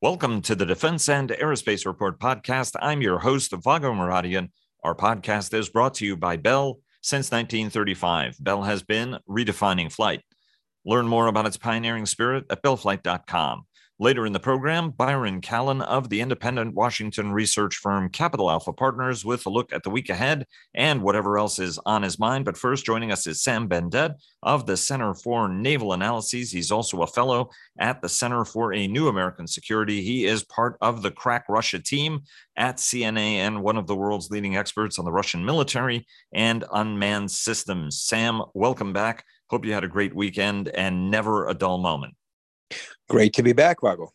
Welcome to the Defense and Aerospace Report podcast. I'm your host, Vago Muradian. Our podcast is brought to you by Bell. Since 1935, Bell has been redefining flight. Learn more about its pioneering spirit at bellflight.com. Later in the program, Byron Callan of the independent Washington research firm Capital Alpha Partners with a look at the week ahead and whatever else is on his mind. But first, joining us is Sam Bendett of the Center for Naval Analyses. He's also a fellow at the Center for a New American Security. He is part of the Crack Russia team at CNA and one of the world's leading experts on the Russian military and unmanned systems. Sam, welcome back. Hope you had a great weekend and never a dull moment. Great to be back, Vago.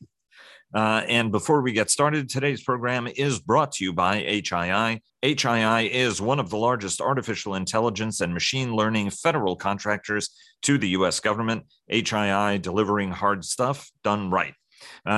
And before we get started, today's program is brought to you by HII. HII is one of the largest artificial intelligence and machine learning federal contractors to the U.S. government. HII delivering hard stuff done right.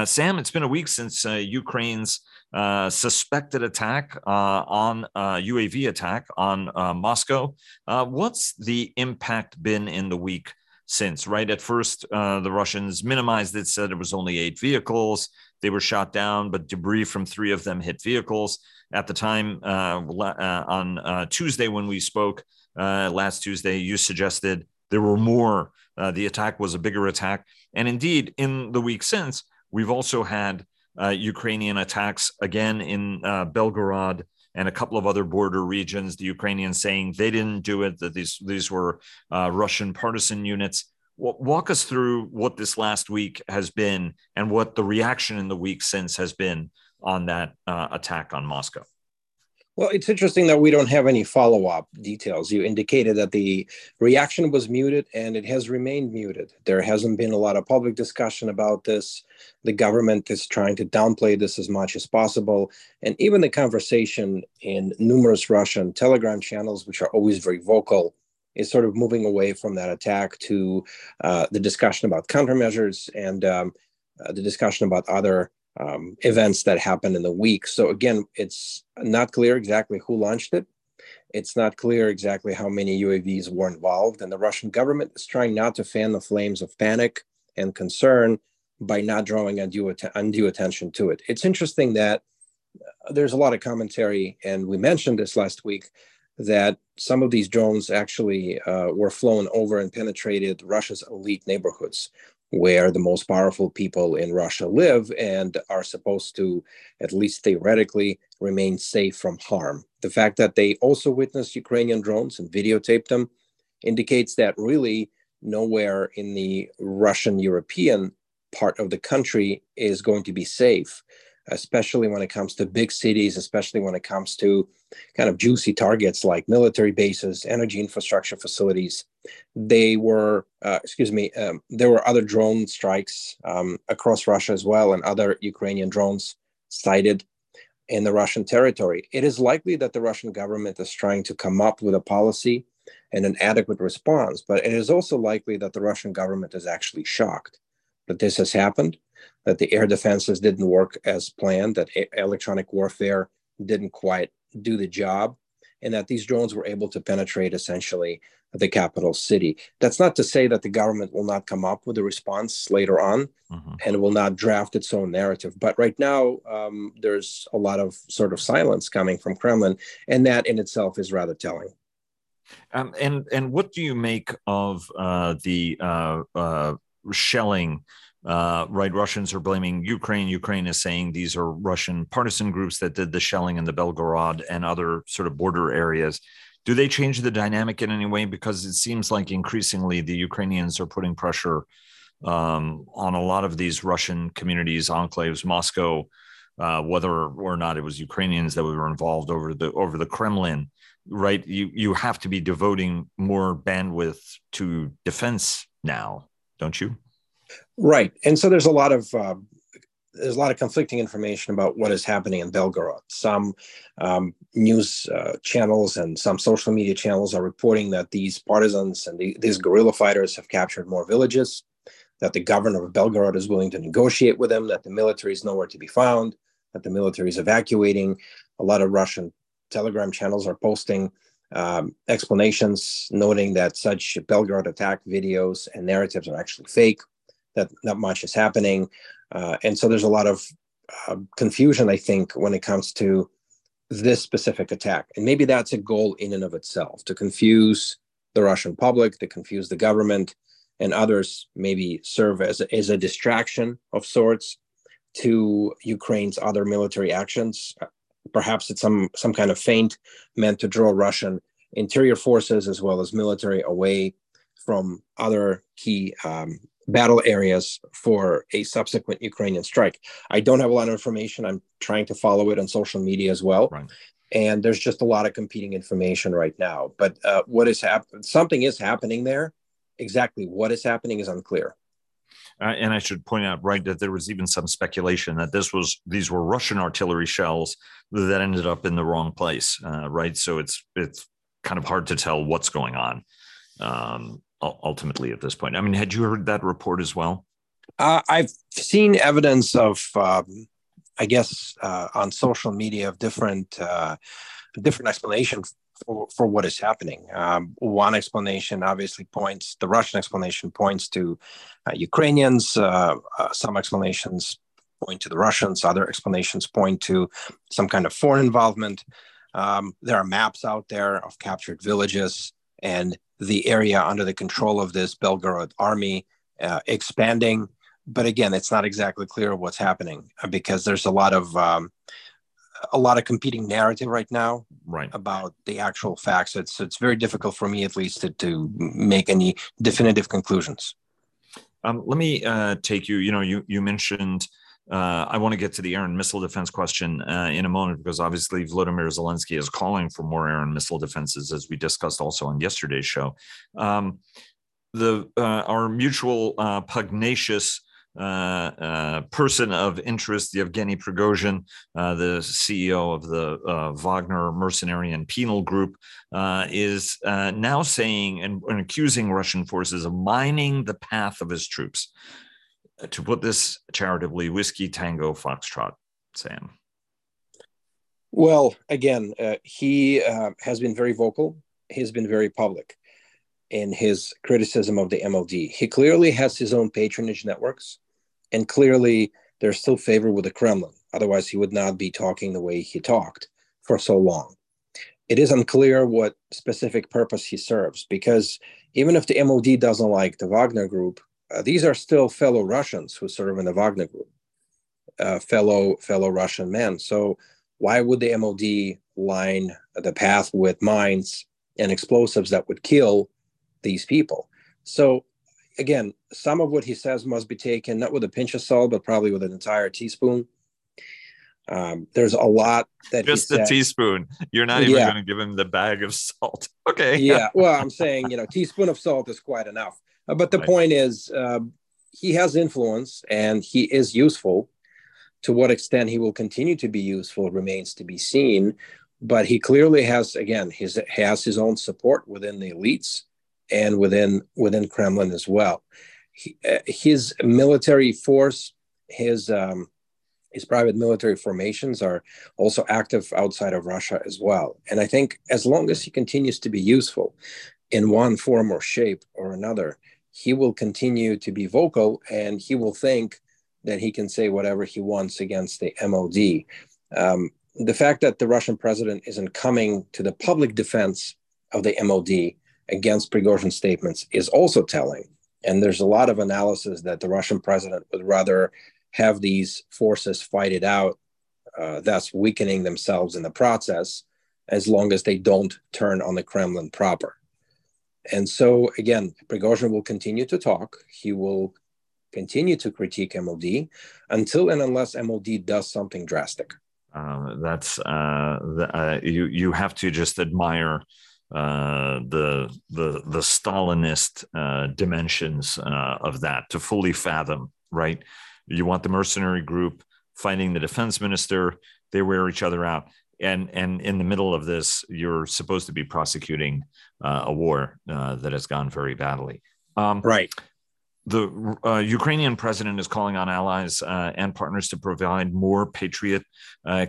Sam, it's been a week since Ukraine's suspected attack on UAV attack on Moscow. What's the impact been in the week since, right? At first, the Russians minimized it, said it was only 8 vehicles. They were shot down, but debris from 3 of them hit vehicles. At the time, on Tuesday when we spoke, last Tuesday, you suggested there were more. The attack was a bigger attack. And indeed, in the week since, we've also had Ukrainian attacks again in Belgorod and a couple of other border regions, the Ukrainians saying they didn't do it, that these were Russian partisan units. Walk us through what this last week has been and what the reaction in the week since has been on that attack on Moscow. Well, it's interesting that we don't have any follow-up details. You indicated that the reaction was muted, and it has remained muted. There hasn't been a lot of public discussion about this. The government is trying to downplay this as much as possible. And even the conversation in numerous Russian Telegram channels, which are always very vocal, is sort of moving away from that attack to the discussion about countermeasures and the discussion about other events that happened in the week. So again, it's not clear exactly who launched it. It's not clear exactly how many UAVs were involved. And the Russian government is trying not to fan the flames of panic and concern by not drawing undue attention to it. It's interesting that there's a lot of commentary, and we mentioned this last week, that some of these drones actually were flown over and penetrated Russia's elite neighborhoods, where the most powerful people in Russia live and are supposed to, at least theoretically, remain safe from harm. The fact that they also witnessed Ukrainian drones and videotaped them indicates that really nowhere in the Russian-European part of the country is going to be safe, especially when it comes to big cities, especially when it comes to kind of juicy targets like military bases, energy infrastructure facilities. They were, there were other drone strikes across Russia as well, and other Ukrainian drones sighted in the Russian territory. It is likely that the Russian government is trying to come up with a policy and an adequate response, but it is also likely that the Russian government is actually shocked that this has happened, that the air defenses didn't work as planned, that electronic warfare didn't quite do the job, and that these drones were able to penetrate essentially the capital city. That's not to say that the government will not come up with a response later on and will not draft its own narrative. But right now, there's a lot of sort of silence coming from Kremlin, and that in itself is rather telling. And what do you make of the shelling? Right, Russians are blaming Ukraine. Ukraine is saying these are Russian partisan groups that did the shelling in the Belgorod and other sort of border areas. Do they change the dynamic in any way? Because it seems like increasingly the Ukrainians are putting pressure on a lot of these Russian communities, enclaves, Moscow, whether or not it was Ukrainians that were involved over the Kremlin, right? You have to be devoting more bandwidth to defense now, don't you? Right. And so there's a lot of conflicting information about what is happening in Belgorod. Some news channels and some social media channels are reporting that these partisans and these guerrilla fighters have captured more villages, that the governor of Belgorod is willing to negotiate with them, that the military is nowhere to be found, that the military is evacuating. A lot of Russian Telegram channels are posting explanations, noting that such Belgorod attack videos and narratives are actually fake, that not much is happening. And so there's a lot of confusion, I think, when it comes to this specific attack. And maybe that's a goal in and of itself, to confuse the Russian public, to confuse the government and others, maybe serve as a distraction of sorts to Ukraine's other military actions. Perhaps it's some kind of feint meant to draw Russian interior forces as well as military away from other key battle areas for a subsequent Ukrainian strike. I don't have a lot of information. I'm trying to follow it on social media as well. Right. And there's just a lot of competing information right now. But what is happening, something is happening there. Exactly what is happening is unclear. And I should point out, right, that there was even some speculation that these were Russian artillery shells that ended up in the wrong place, right? So it's kind of hard to tell what's going on ultimately at this point. I mean, had you heard that report as well? I've seen evidence of, on social media of different explanations for what is happening. One explanation obviously points, the Russian explanation points to Ukrainians. Some explanations point to the Russians. Other explanations point to some kind of foreign involvement. There are maps out there of captured villages and the area under the control of this Belgorod army expanding. But again, it's not exactly clear what's happening because there's a lot of competing narrative right now, right, about the actual facts. It's very difficult for me, at least, to make any definitive conclusions. Let me take you. You know, you mentioned. I want to get to the air and missile defense question in a moment, because obviously Vladimir Zelensky is calling for more air and missile defenses, as we discussed also on yesterday's show. Our mutual pugnacious person of interest, Yevgeny Prigozhin, the CEO of the Wagner mercenary and penal group, is now saying and accusing Russian forces of mining the path of his troops. To put this charitably, whiskey, tango, foxtrot, Sam. Well, again, he has been very vocal. He's been very public in his criticism of the MOD. He clearly has his own patronage networks, and clearly they're still favored with the Kremlin. Otherwise, he would not be talking the way he talked for so long. It is unclear what specific purpose he serves, because even if the MOD doesn't like the Wagner group, these are still fellow Russians who serve in the Wagner group, fellow Russian men. So why would the MOD line the path with mines and explosives that would kill these people? So again, some of what he says must be taken not with a pinch of salt, but probably with an entire teaspoon. There's a lot that just the teaspoon. You're not even going to give him the bag of salt. Okay. Yeah. Well, I'm saying, teaspoon of salt is quite enough. But the point is, he has influence and he is useful. To what extent he will continue to be useful remains to be seen. But he clearly has, again, has his own support within the elites and within Kremlin as well. His military force, his private military formations are also active outside of Russia as well. And I think as long as he continues to be useful in one form or shape or another, he will continue to be vocal, and he will think that he can say whatever he wants against the MOD. The fact that the Russian president isn't coming to the public defense of the MOD against Prigozhin's statements is also telling. And there's a lot of analysis that the Russian president would rather have these forces fight it out, thus weakening themselves in the process, as long as they don't turn on the Kremlin proper. And so, again, Prigozhin will continue to talk. He will continue to critique MOD until and unless MOD does something drastic. You have to just admire the Stalinist dimensions of that to fully fathom, right? You want the mercenary group fighting the defense minister. They wear each other out. And in the middle of this, you're supposed to be prosecuting a war that has gone very badly. Right. The Ukrainian president is calling on allies and partners to provide more Patriot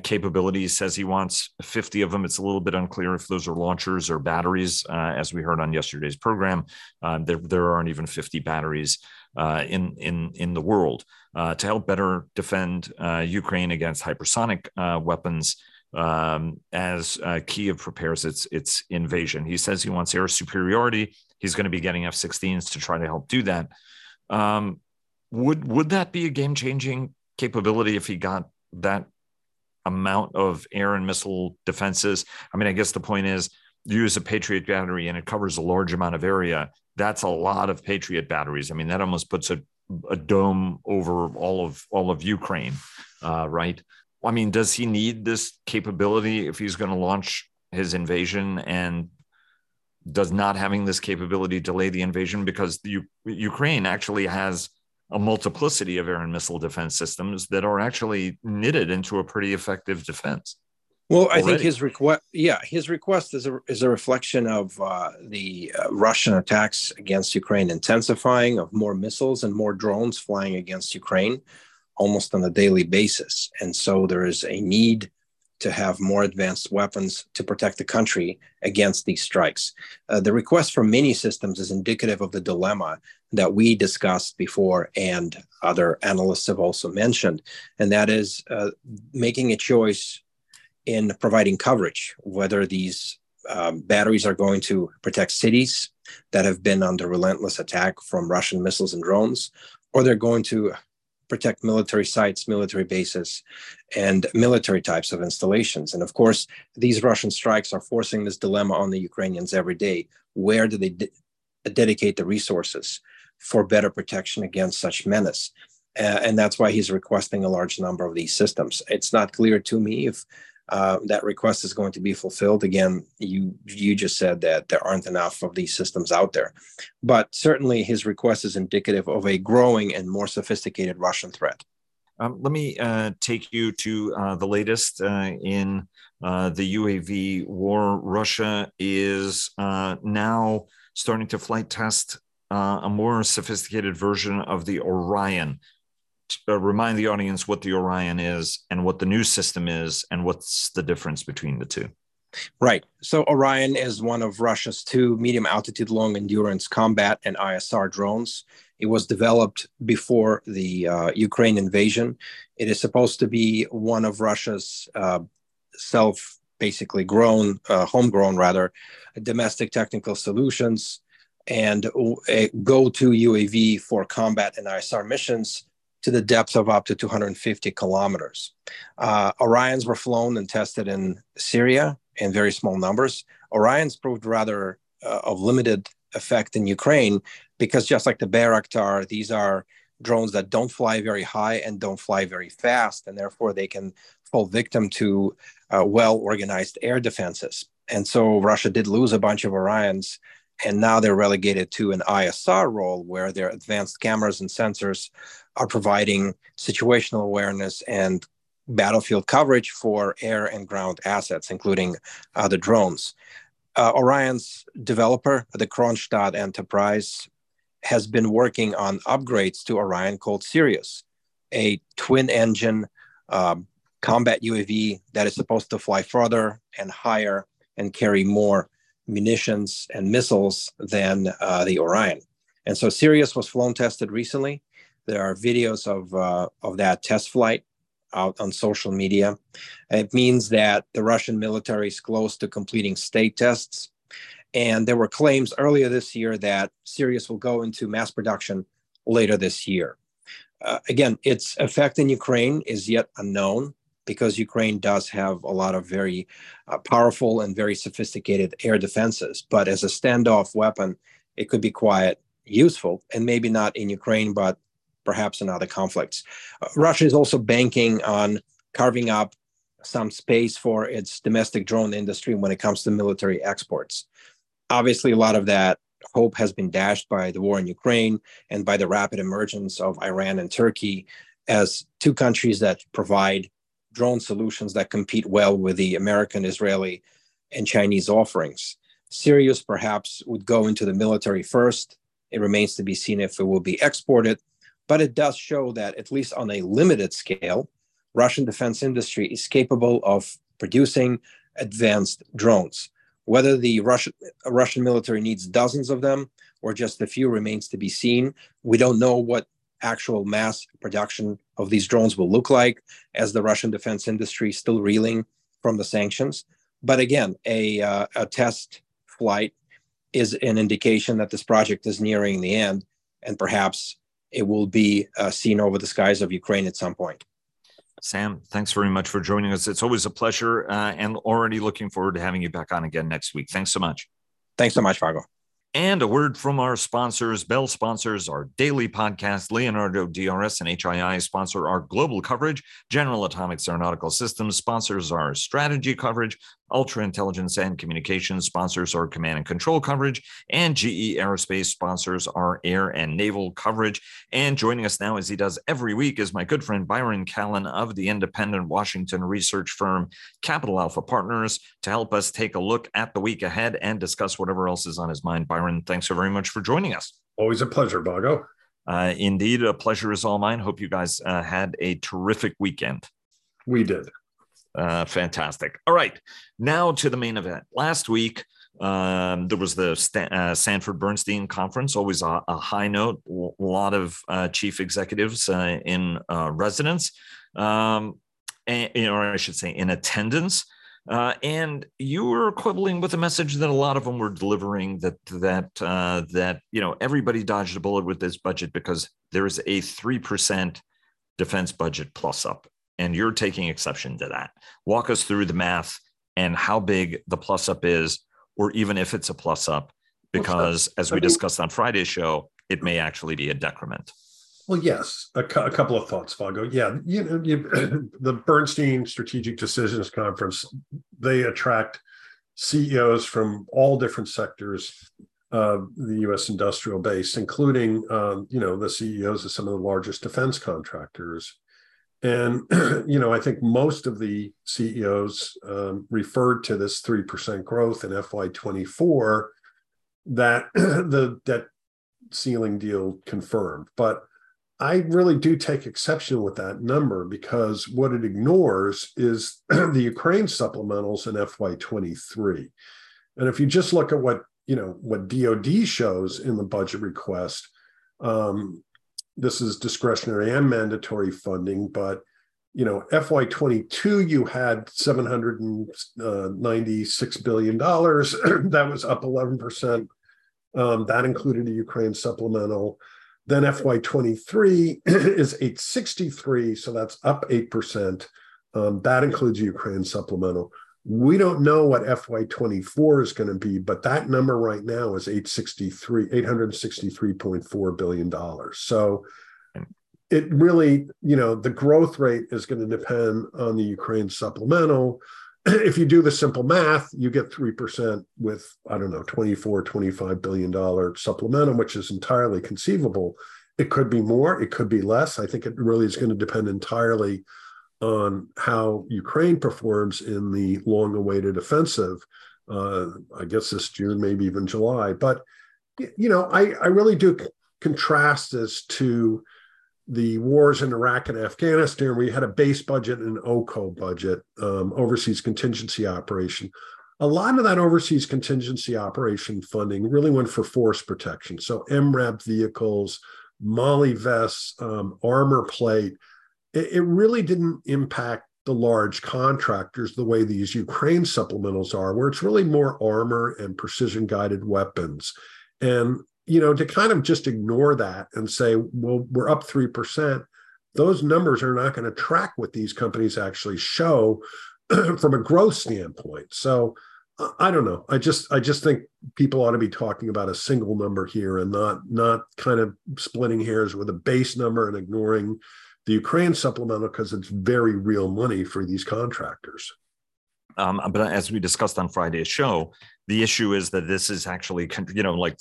capabilities, says he wants 50 of them. It's a little bit unclear if those are launchers or batteries, as we heard on yesterday's program. There aren't even 50 batteries in the world to help better defend Ukraine against hypersonic weapons as Kyiv prepares its invasion. He says he wants air superiority. He's going to be getting F-16s to try to help do that. Would that be a game-changing capability if he got that amount of air and missile defenses? I mean, I guess the point is you use a Patriot battery and it covers a large amount of area. That's a lot of Patriot batteries. I mean, that almost puts a dome over all of Ukraine, right? I mean, does he need this capability if he's going to launch his invasion? And does not having this capability delay the invasion? Because Ukraine actually has a multiplicity of air and missile defense systems that are actually knitted into a pretty effective defense. Well, I think his request is a reflection of the Russian attacks against Ukraine intensifying, of more missiles and more drones flying against Ukraine almost on a daily basis. And so there is a need to have more advanced weapons to protect the country against these strikes. The request for many systems is indicative of the dilemma that we discussed before and other analysts have also mentioned, and that is making a choice in providing coverage, whether these batteries are going to protect cities that have been under relentless attack from Russian missiles and drones, or they're going to protect military sites, military bases, and military types of installations. And of course, these Russian strikes are forcing this dilemma on the Ukrainians every day. Where do they dedicate the resources for better protection against such menace? And that's why he's requesting a large number of these systems. It's not clear to me if that request is going to be fulfilled. Again, you just said that there aren't enough of these systems out there, but certainly his request is indicative of a growing and more sophisticated Russian threat. Let me take you to the latest in the UAV war. Russia is now starting to flight test a more sophisticated version of the Orion. Remind the audience what the Orion is and what the new system is and what's the difference between the two. Right. So Orion is one of Russia's two medium altitude, long endurance combat and ISR drones. It was developed before the Ukraine invasion. It is supposed to be one of Russia's homegrown domestic technical solutions and a go-to UAV for combat and ISR missions to the depth of up to 250 kilometers. Orions were flown and tested in Syria in very small numbers. Orions proved rather of limited effect in Ukraine because just like the Bayraktar, these are drones that don't fly very high and don't fly very fast, and therefore they can fall victim to well-organized air defenses. And so Russia did lose a bunch of Orions, and now they're relegated to an ISR role where their advanced cameras and sensors are providing situational awareness and battlefield coverage for air and ground assets, including the drones. Orion's developer, the Kronstadt Enterprise, has been working on upgrades to Orion called Sirius, a twin-engine combat UAV that is supposed to fly further and higher and carry more munitions and missiles than the Orion. And so Sirius was flown tested recently. There are videos of that test flight out on social media. It means that the Russian military is close to completing state tests. And there were claims earlier this year that Sirius will go into mass production later this year. Again, its effect in Ukraine is yet unknown, because Ukraine does have a lot of very powerful and very sophisticated air defenses. But as a standoff weapon, it could be quite useful, and maybe not in Ukraine, but perhaps in other conflicts. Russia is also banking on carving up some space for its domestic drone industry when it comes to military exports. Obviously, a lot of that hope has been dashed by the war in Ukraine and by the rapid emergence of Iran and Turkey as two countries that provide drone solutions that compete well with the American, Israeli, and Chinese offerings. Sirius perhaps would go into the military first. It remains to be seen if it will be exported, but it does show that, at least on a limited scale, Russian defense industry is capable of producing advanced drones. Whether the Russian military needs dozens of them or just a few remains to be seen. We don't know what actual mass production of these drones will look like, as the Russian defense industry is still reeling from the sanctions. But again, a test flight is an indication that this project is nearing the end, and perhaps it will be seen over the skies of Ukraine at some point. Sam, thanks very much for joining us. It's always a pleasure, and already looking forward to having you back on again next week. Thanks so much. Thanks so much, Vago. And a word from our sponsors. Bell sponsors our daily podcast. Leonardo DRS and HII sponsor our global coverage. General Atomics Aeronautical Systems sponsors our strategy coverage. Ultra Intelligence and Communications sponsors our command and control coverage. And GE Aerospace sponsors our air and naval coverage. And joining us now, as he does every week, is my good friend Byron Callan of the independent Washington research firm Capital Alpha Partners to help us take a look at the week ahead and discuss whatever else is on his mind. Byron, thanks so very much for joining us. Always a pleasure, Vago. Indeed, a pleasure is all mine. Hope you guys had a terrific weekend. We did. Fantastic. All right, now to the main event. Last week, there was the Sanford Bernstein Conference, always a high note, a lot of chief executives in residence, or I should say in attendance. And you were quibbling with a message that a lot of them were delivering that you know, everybody dodged a bullet with this budget because there is a 3% defense budget plus up, and you're taking exception to that. Walk us through the math and how big the plus up is, or even if it's a plus up, because as we discussed on Friday's show, it may actually be a decrement. Well, yes, a couple of thoughts, Vago. Yeah, the Bernstein Strategic Decisions Conference, they attract CEOs from all different sectors of the U.S. industrial base, including, the CEOs of some of the largest defense contractors. And, I think most of the CEOs referred to this 3% growth in FY24 that the debt ceiling deal confirmed. But I really do take exception with that number, because what it ignores is the Ukraine supplementals in FY23. And if you just look at what DOD shows in the budget request, this is discretionary and mandatory funding, but, FY22, you had $796 billion. That was up 11%. That included a Ukraine supplemental. Then FY23 is 863, so that's up 8%. That includes Ukraine supplemental. We don't know what FY24 is going to be, but that number right now is $863.4 billion. So it really, the growth rate is going to depend on the Ukraine supplemental. If you do the simple math, you get 3% with, I don't know, $24, $25 billion supplemental, which is entirely conceivable. It could be more, it could be less. I think it really is going to depend entirely on how Ukraine performs in the long-awaited offensive, I guess this June, maybe even July. But, I really do contrast this to the wars in Iraq and Afghanistan, where you had a base budget and an OCO budget, overseas contingency operation. A lot of that overseas contingency operation funding really went for force protection. So MRAP vehicles, MOLLE vests, armor plate. It really didn't impact the large contractors the way these Ukraine supplementals are, where it's really more armor and precision-guided weapons. And to kind of just ignore that and say, well, we're up 3%, those numbers are not going to track what these companies actually show from a growth standpoint. So I don't know. I just think people ought to be talking about a single number here and not kind of splitting hairs with a base number and ignoring the Ukraine supplemental, because it's very real money for these contractors. But as we discussed on Friday's show, the issue is that this is actually, we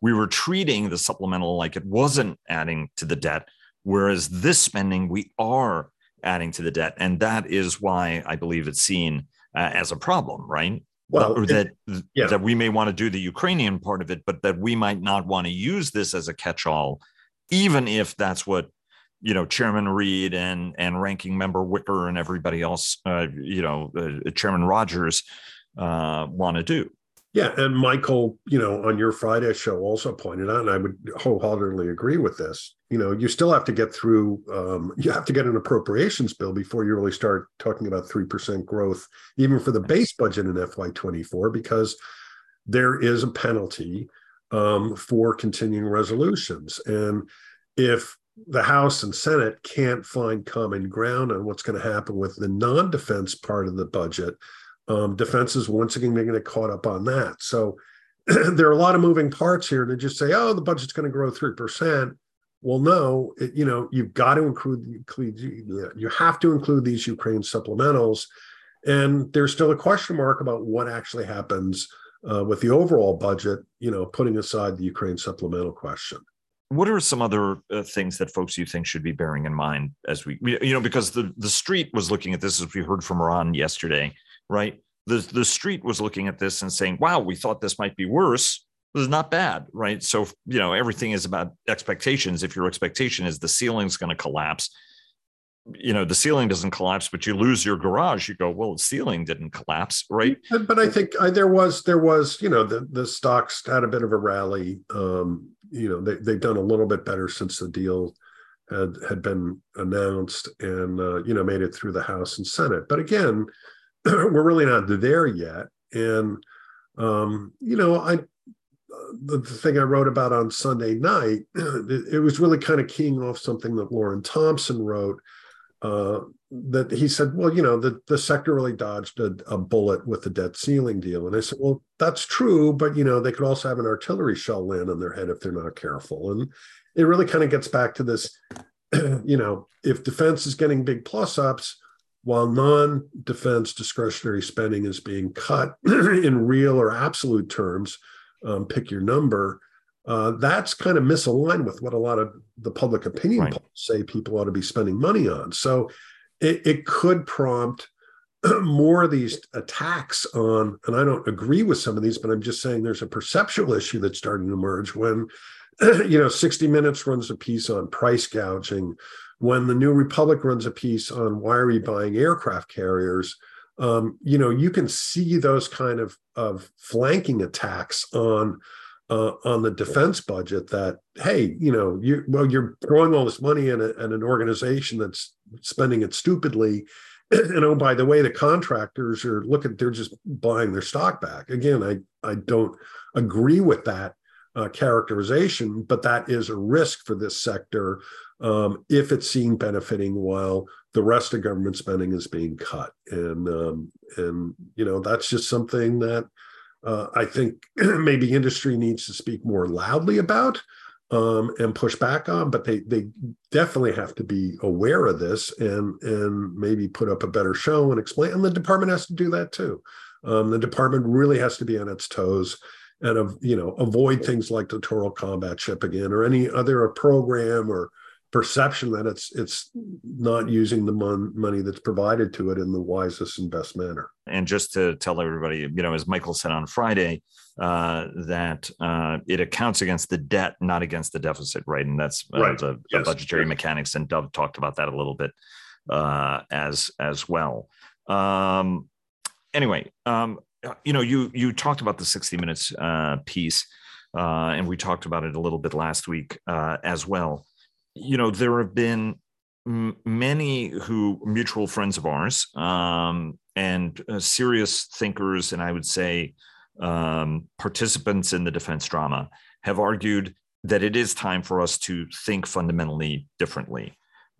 were treating the supplemental like it wasn't adding to the debt, whereas this spending, we are adding to the debt. And that is why I believe it's seen as a problem, right? Well, that we may want to do the Ukrainian part of it, but that we might not want to use this as a catch-all, even if that's what Chairman Reed and Ranking Member Wicker and everybody else, Chairman Rogers want to do. Yeah, and Michael, you know, on your Friday show also pointed out, and I would wholeheartedly agree with this, you know, you still have to get through, you have to get an appropriations bill before you really start talking about 3% growth, even for the base budget in FY24, because there is a penalty for continuing resolutions. And if the House and Senate can't find common ground on what's going to happen with the non-defense part of the budget, defense is once again going to get caught up on that. So there are a lot of moving parts here to just say, oh, the budget's going to grow 3%. Well, no, it, you know, you've got to include, you have to include these Ukraine supplementals. And there's still a question mark about what actually happens with the overall budget, you know, putting aside the Ukraine supplemental question. What are some other things that folks you think should be bearing in mind as we, you know, because the street was looking at this, as we heard from Ron yesterday, right? The street was looking at this and saying, wow, we thought this might be worse. This is not bad, right? So, you know, everything is about expectations. If your expectation is the ceiling's going to collapse, you know, the ceiling doesn't collapse, but you lose your garage. You go, well, the ceiling didn't collapse, right? But I think there was, you know, the stocks had a bit of a rally. You know, they've done a little bit better since the deal had been announced and, you know, made it through the House and Senate. But again, we're really not there yet. And, you know, the thing I wrote about on Sunday night, it was really kind of keying off something that Lauren Thompson wrote, that he said, well, you know, the sector really dodged a bullet with the debt ceiling deal. And I said, well, that's true, but, you know, they could also have an artillery shell land on their head if they're not careful. And it really kind of gets back to this, you know, if defense is getting big plus ups, while non-defense discretionary spending is being cut in real or absolute terms, pick your number, that's kind of misaligned with what a lot of the public opinion polls say people ought to be spending money on. So it could prompt more of these attacks on, and I don't agree with some of these, but I'm just saying there's a perceptual issue that's starting to emerge when, you know, 60 Minutes runs a piece on price gouging, when the New Republic runs a piece on why are we buying aircraft carriers. You know, you can see those kind of flanking attacks on the defense budget that, hey, you know, you're throwing all this money in at an organization that's spending it stupidly. And oh, by the way, the contractors are they're just buying their stock back. Again, I don't agree with that characterization, but that is a risk for this sector if it's seen benefiting while the rest of government spending is being cut. And you know, that's just something that I think maybe industry needs to speak more loudly about and push back on, but they definitely have to be aware of this and maybe put up a better show and explain. And the department has to do that too. The department really has to be on its toes and, you know, avoid things like the Littoral Combat Ship again, or any other program or perception that it's not using the money that's provided to it in the wisest and best manner. And just to tell everybody, you know, as Michael said on Friday, that it accounts against the debt, not against the deficit, right? And that's right. The budgetary mechanics, and Dove talked about that a little bit as well. Anyway, you know, you talked about the 60 Minutes piece, and we talked about it a little bit last week as well. You know, there have been many mutual friends of ours and serious thinkers, and I would say participants in the defense drama, have argued that it is time for us to think fundamentally differently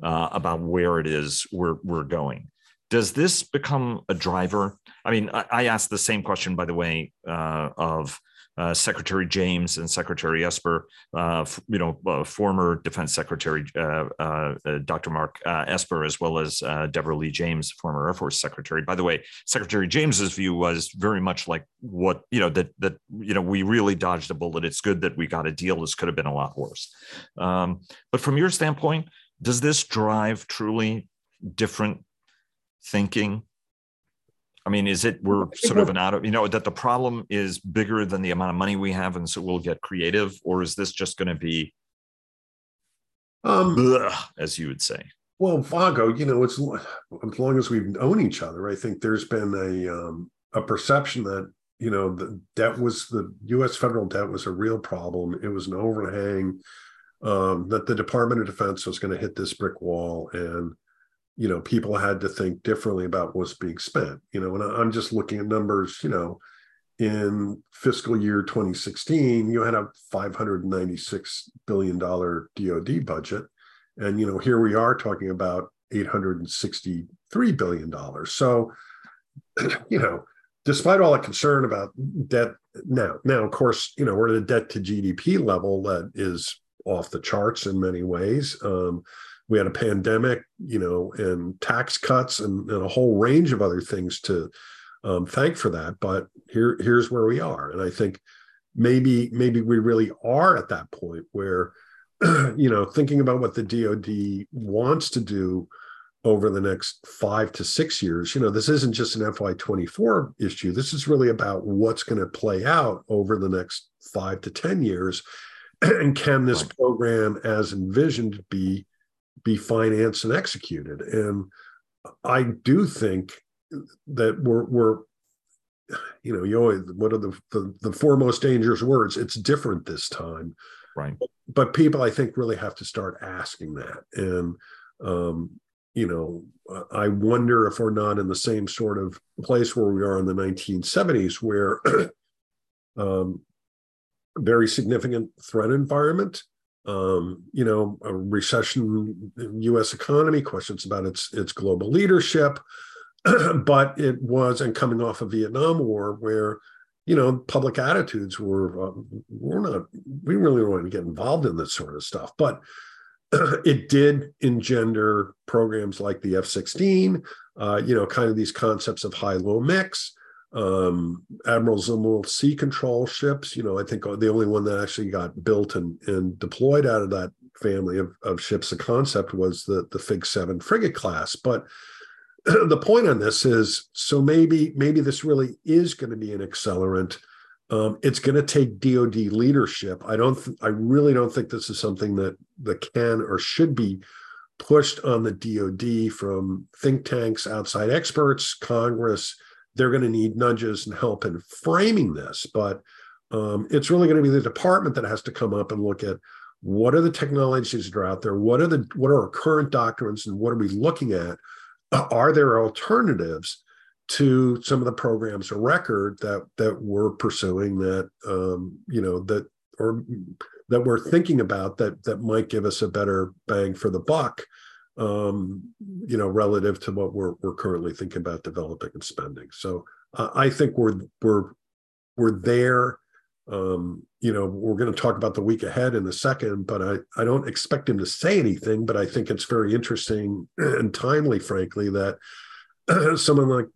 about where it is we're going. Does this become a driver? I mean, I asked the same question, by the way, of Secretary James and Secretary Esper, former Defense Secretary Dr. Mark Esper, as well as Deborah Lee James, former Air Force Secretary. By the way, Secretary James's view was very much like what, you know, that you know, we really dodged a bullet. It's good that we got a deal. This could have been a lot worse. But from your standpoint, does this drive truly different thinking? I mean, is it we're sort of that the problem is bigger than the amount of money we have, and so we'll get creative? Or is this just going to be, as you would say? Well, Vago, you know, it's as long as we own each other, I think there's been a perception that, you know, the debt was, the U.S. federal debt was a real problem. It was an overhang, that the Department of Defense was going to hit this brick wall, and, you know, people had to think differently about what's being spent, you know, and I'm just looking at numbers, you know, in fiscal year 2016, you had a $596 billion DOD budget. And, you know, here we are talking about $863 billion. So, you know, despite all the concern about debt now, of course, you know, we're at a debt to GDP level that is off the charts in many ways. We had a pandemic, you know, and tax cuts and a whole range of other things to thank for that. But here's where we are. And I think maybe we really are at that point where, you know, thinking about what the DOD wants to do over the next 5 to 6 years, you know, this isn't just an FY24 issue. This is really about what's going to play out over the next 5 to 10 years. And can this program as envisioned be financed and executed? And I do think that we're you know, you always, what are the foremost dangerous words? It's different this time. Right. But people, I think, really have to start asking that. And, you know, I wonder if we're not in the same sort of place where we are in the 1970s, where very significant threat environment, you know, a recession, U.S. economy, questions about its global leadership. But it was, and coming off of Vietnam War, where, you know, public attitudes were, we really don't want to get involved in this sort of stuff. But it did engender programs like the F-16, you know, kind of these concepts of high-low mix, Admiral Zumwalt sea control ships. You know, I think the only one that actually got built and deployed out of that family of ships, the concept was the Fig 7 frigate class. But the point on this is, so maybe this really is going to be an accelerant. It's going to take DOD leadership. I really don't think this is something that can or should be pushed on the DOD from think tanks, outside experts, Congress. They're going to need nudges and help in framing this. But it's really going to be the department that has to come up and look at what are the technologies that are out there, what are our current doctrines, and what are we looking at. Are there alternatives to some of the programs of record that we're pursuing that, you know, that we're thinking about that might give us a better bang for the buck, you know, relative to what we're currently thinking about developing and spending. So I think we're there. You know, we're going to talk about the week ahead in a second, but I don't expect him to say anything, but I think it's very interesting and timely, frankly, that someone like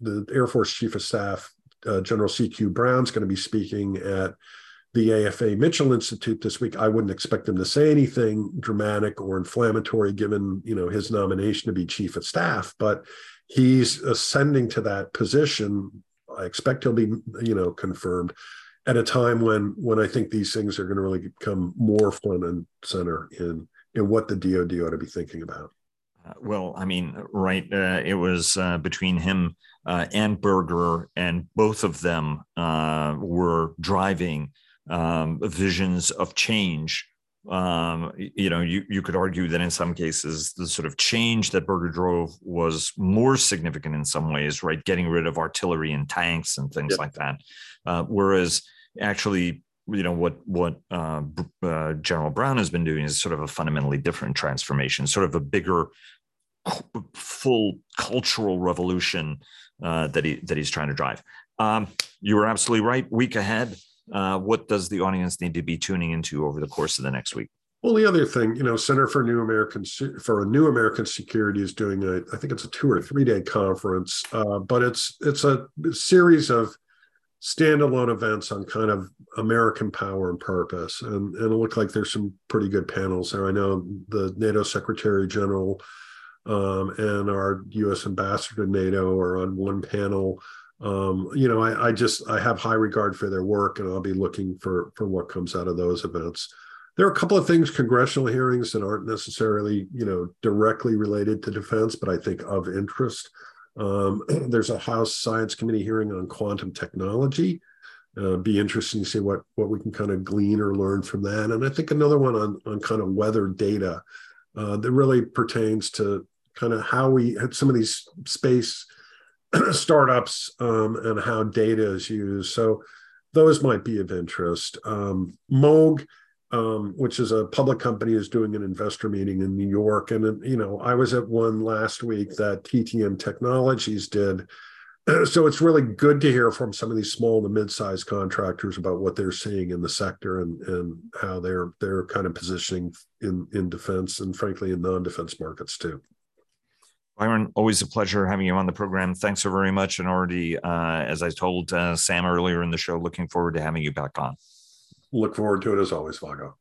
the Air Force Chief of Staff, General C.Q. Brown's going to be speaking at the AFA Mitchell Institute this week. I wouldn't expect him to say anything dramatic or inflammatory given, you know, his nomination to be Chief of Staff, but he's ascending to that position. I expect he'll be, you know, confirmed at a time when I think these things are going to really become more front and center in what the DOD ought to be thinking about. Well, I mean, right. It was between him and Berger, and both of them were driving visions of change. You know, you could argue that in some cases, the sort of change that Berger drove was more significant in some ways, right? Getting rid of artillery and tanks and things like that. Whereas actually, you know, what General Brown has been doing is sort of a fundamentally different transformation, sort of a bigger, full cultural revolution that he's trying to drive. You were absolutely right. Week ahead. What does the audience need to be tuning into over the course of the next week? Well, the other thing, you know, Center for a New American Security is doing I think it's a 2 or 3 day conference, but it's a series of standalone events on kind of American power and purpose, and it looked like there's some pretty good panels there. I know the NATO Secretary General and our U.S. Ambassador to NATO are on one panel. You know, I have high regard for their work, and I'll be looking for what comes out of those events. There are a couple of things, congressional hearings that aren't necessarily, you know, directly related to defense, but I think of interest. There's a House Science Committee hearing on quantum technology. Be interesting to see what we can kind of glean or learn from that. And I think another one on kind of weather data that really pertains to kind of how we had some of these space startups and how data is used. So those might be of interest. MOG, which is a public company, is doing an investor meeting in New York. And, you know, I was at one last week that TTM Technologies did. So it's really good to hear from some of these small to mid-sized contractors about what they're seeing in the sector and how they're kind of positioning in defense and, frankly, in non-defense markets, too. Byron, always a pleasure having you on the program. Thanks so very much. And already, as I told Sam earlier in the show, looking forward to having you back on. Look forward to it as always, Vago.